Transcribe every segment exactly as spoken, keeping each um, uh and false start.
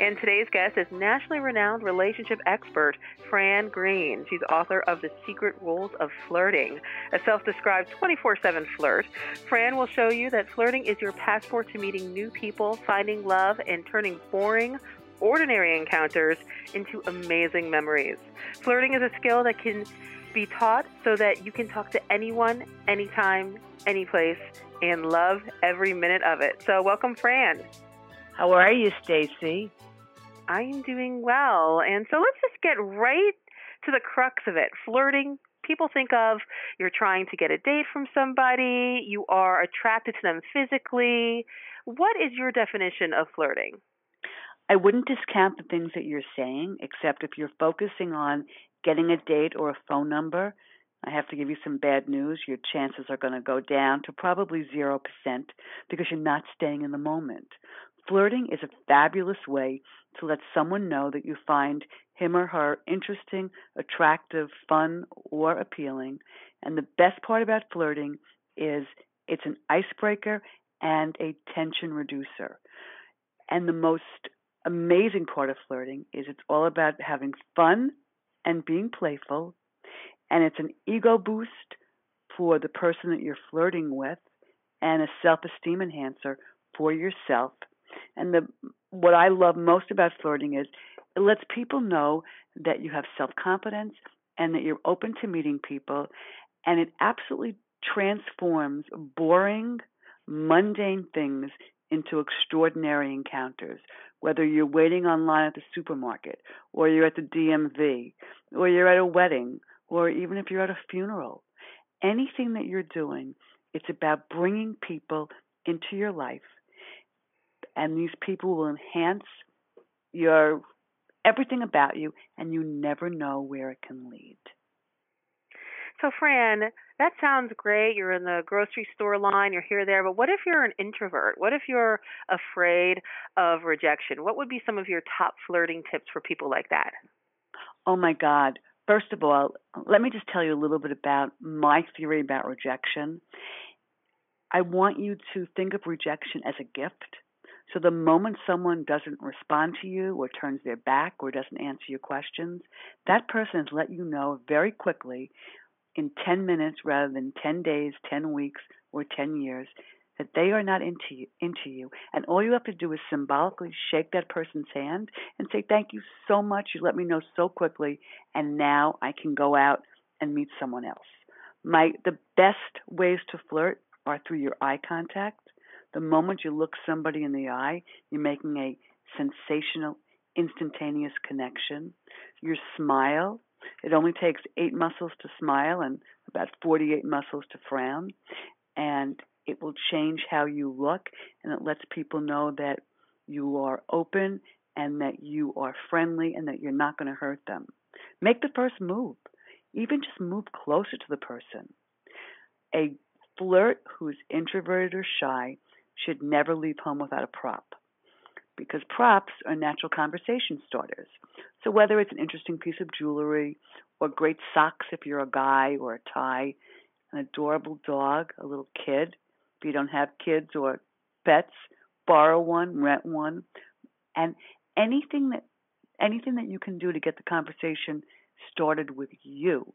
And today's guest is nationally renowned relationship expert, Fran Greene. She's author of The Secret Rules of Flirting, a self-described twenty-four seven flirt. Fran will show you that flirting is your passport to meeting new people, finding love, and turning boring, ordinary encounters into amazing memories. Flirting is a skill that can be taught so that you can talk to anyone, anytime, anyplace, and love every minute of it. So welcome, Fran. How are you, Stacey? I'm doing well. And so let's just get right to the crux of it. Flirting, people think of you're trying to get a date from somebody, you are attracted to them physically. What is your definition of flirting? I wouldn't discount the things that you're saying, except if you're focusing on getting a date or a phone number. I have to give you some bad news. Your chances are going to go down to probably zero percent because you're not staying in the moment. Flirting is a fabulous way to let someone know that you find him or her interesting, attractive, fun, or appealing. And the best part about flirting is it's an icebreaker and a tension reducer. And the most amazing part of flirting is it's all about having fun and being playful. And it's an ego boost for the person that you're flirting with and a self-esteem enhancer for yourself. And the what I love most about flirting is it lets people know that you have self-confidence and that you're open to meeting people. And it absolutely transforms boring, mundane things into extraordinary encounters, whether you're waiting online at the supermarket or you're at the D M V or you're at a wedding or even if you're at a funeral. Anything that you're doing, it's about bringing people into your life. And these people will enhance your everything about you, and you never know where it can lead. So, Fran, that sounds great. You're in the grocery store line. You're here, there. But what if you're an introvert? What if you're afraid of rejection? What would be some of your top flirting tips for people like that? Oh, my God. First of all, let me just tell you a little bit about my theory about rejection. I want you to think of rejection as a gift. So the moment someone doesn't respond to you or turns their back or doesn't answer your questions, that person has let you know very quickly in ten minutes rather than ten days, ten weeks, or ten years that they are not into you, into you. And all you have to do is symbolically shake that person's hand and say, thank you so much. You let me know so quickly, and now I can go out and meet someone else. My the best ways to flirt are through your eye contact. The moment you look somebody in the eye, you're making a sensational, instantaneous connection. Your smile, it only takes eight muscles to smile and about forty-eight muscles to frown. And it will change how you look, and it lets people know that you are open and that you are friendly and that you're not going to hurt them. Make the first move. Even just move closer to the person. A flirt who's introverted or shy should never leave home without a prop, because props are natural conversation starters. So whether it's an interesting piece of jewelry or great socks if you're a guy, or a tie, an adorable dog, a little kid. If you don't have kids or pets, borrow one, rent one. And anything that anything that you can do to get the conversation started with you.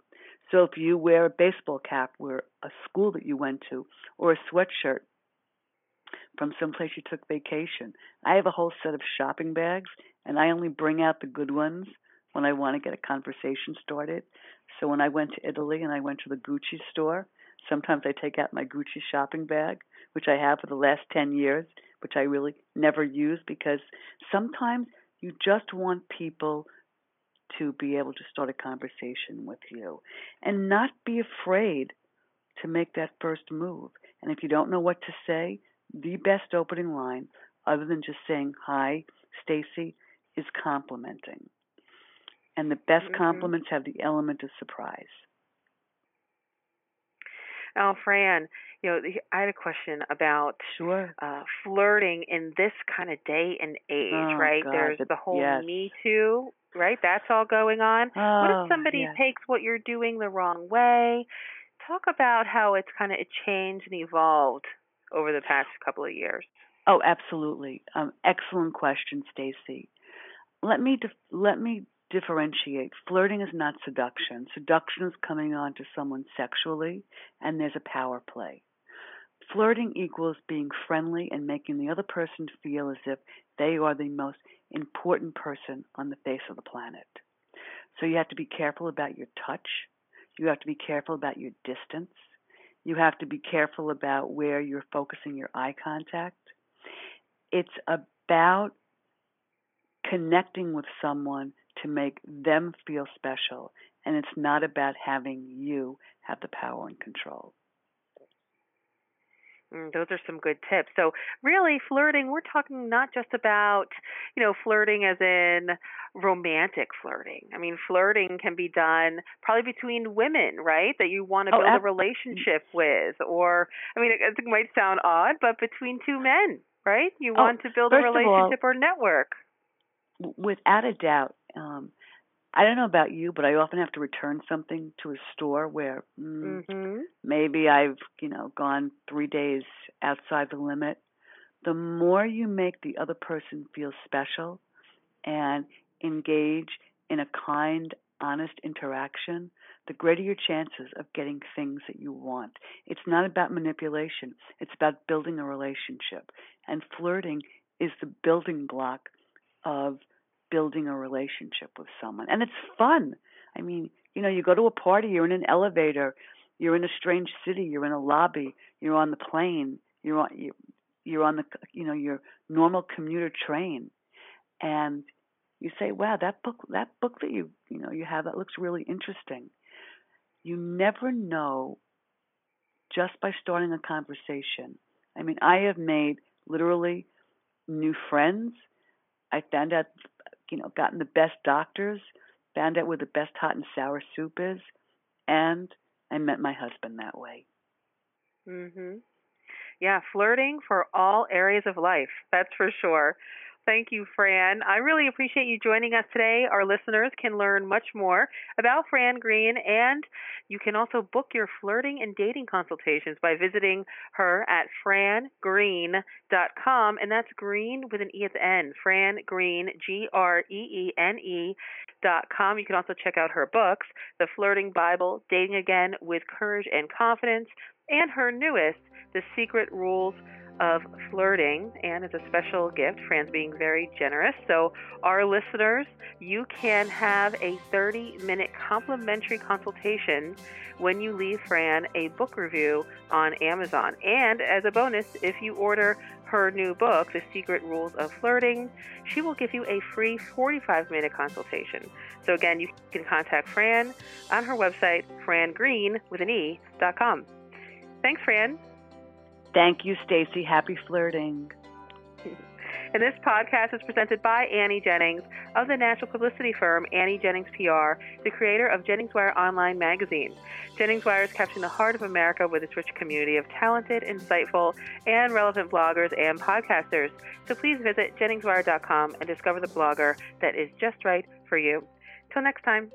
So if you wear a baseball cap, or a school that you went to, or a sweatshirt from someplace you took vacation. I have a whole set of shopping bags, and I only bring out the good ones when I want to get a conversation started. So when I went to Italy and I went to the Gucci store, sometimes I take out my Gucci shopping bag, which I have for the last ten years, which I really never use, because sometimes you just want people to be able to start a conversation with you and not be afraid to make that first move. And if you don't know what to say, the best opening line, other than just saying, hi, Stacey, is complimenting. and the best mm-hmm. compliments have the element of surprise. Oh, Fran, you know, I had a question about sure. uh, flirting in this kind of day and age, oh, right? God, There's the, the whole yes. Me Too, right? That's all going on. Oh, what if somebody yes. takes what you're doing the wrong way? Talk about how it's kind of it changed and evolved over the past couple of years. Oh, absolutely. Um, excellent question, Stacey. Let me dif- let me differentiate. Flirting is not seduction. Seduction is coming on to someone sexually, and there's a power play. Flirting equals being friendly and making the other person feel as if they are the most important person on the face of the planet. So you have to be careful about your touch. You have to be careful about your distance. You have to be careful about where you're focusing your eye contact. It's about connecting with someone to make them feel special, and it's not about having you have the power and control. Mm, those are some good tips. So really, flirting, we're talking not just about, you know, flirting as in romantic flirting. I mean, flirting can be done probably between women, right, that you want to build oh, ab- a relationship with. Or, I mean, it, it might sound odd, but between two men, right? You oh, want to build a relationship all, or network. Without a doubt. Um, I don't know about you, but I often have to return something to a store where mm, mm-hmm. maybe I've, you know, gone three days outside the limit. The more you make the other person feel special and engage in a kind, honest interaction, the greater your chances of getting things that you want. It's not about manipulation. It's about building a relationship. And flirting is the building block of building a relationship with someone. And it's fun. I mean, you know, you go to a party, you're in an elevator, you're in a strange city, you're in a lobby, you're on the plane, you're on, you're on the, you know, your normal commuter train. And you say, wow, that book, that book that you, you know, you have, that looks really interesting. You never know just by starting a conversation. I mean, I have made literally new friends. I found out you know, gotten the best doctors, found out where the best hot and sour soup is, and I met my husband that way. Mhm. Yeah, flirting for all areas of life, that's for sure. Thank you, Fran. I really appreciate you joining us today. Our listeners can learn much more about Fran Greene, and you can also book your flirting and dating consultations by visiting her at fran greene dot com, and that's Green with an E at the end, Fran Greene, G R E E N E dot com. You can also check out her books, The Flirting Bible, Dating Again with Courage and Confidence, and her newest, The Secret Rules of Flirting. And as a special gift, Fran's being very generous, so our listeners, you can have a thirty minute complimentary consultation when you leave Fran a book review on Amazon. And as a bonus, if you order her new book, The Secret Rules of Flirting, she will give you a free forty-five minute consultation. So again, you can contact Fran on her website, frangreene with an E dot com. Thanks, Fran. Thank you, Stacey. Happy flirting. And this podcast is presented by Annie Jennings of the national publicity firm Annie Jennings P R, the creator of JenningsWire Online Magazine. JenningsWire is capturing the heart of America with its rich community of talented, insightful, and relevant bloggers and podcasters. So please visit jennings wire dot com and discover the blogger that is just right for you. Till next time.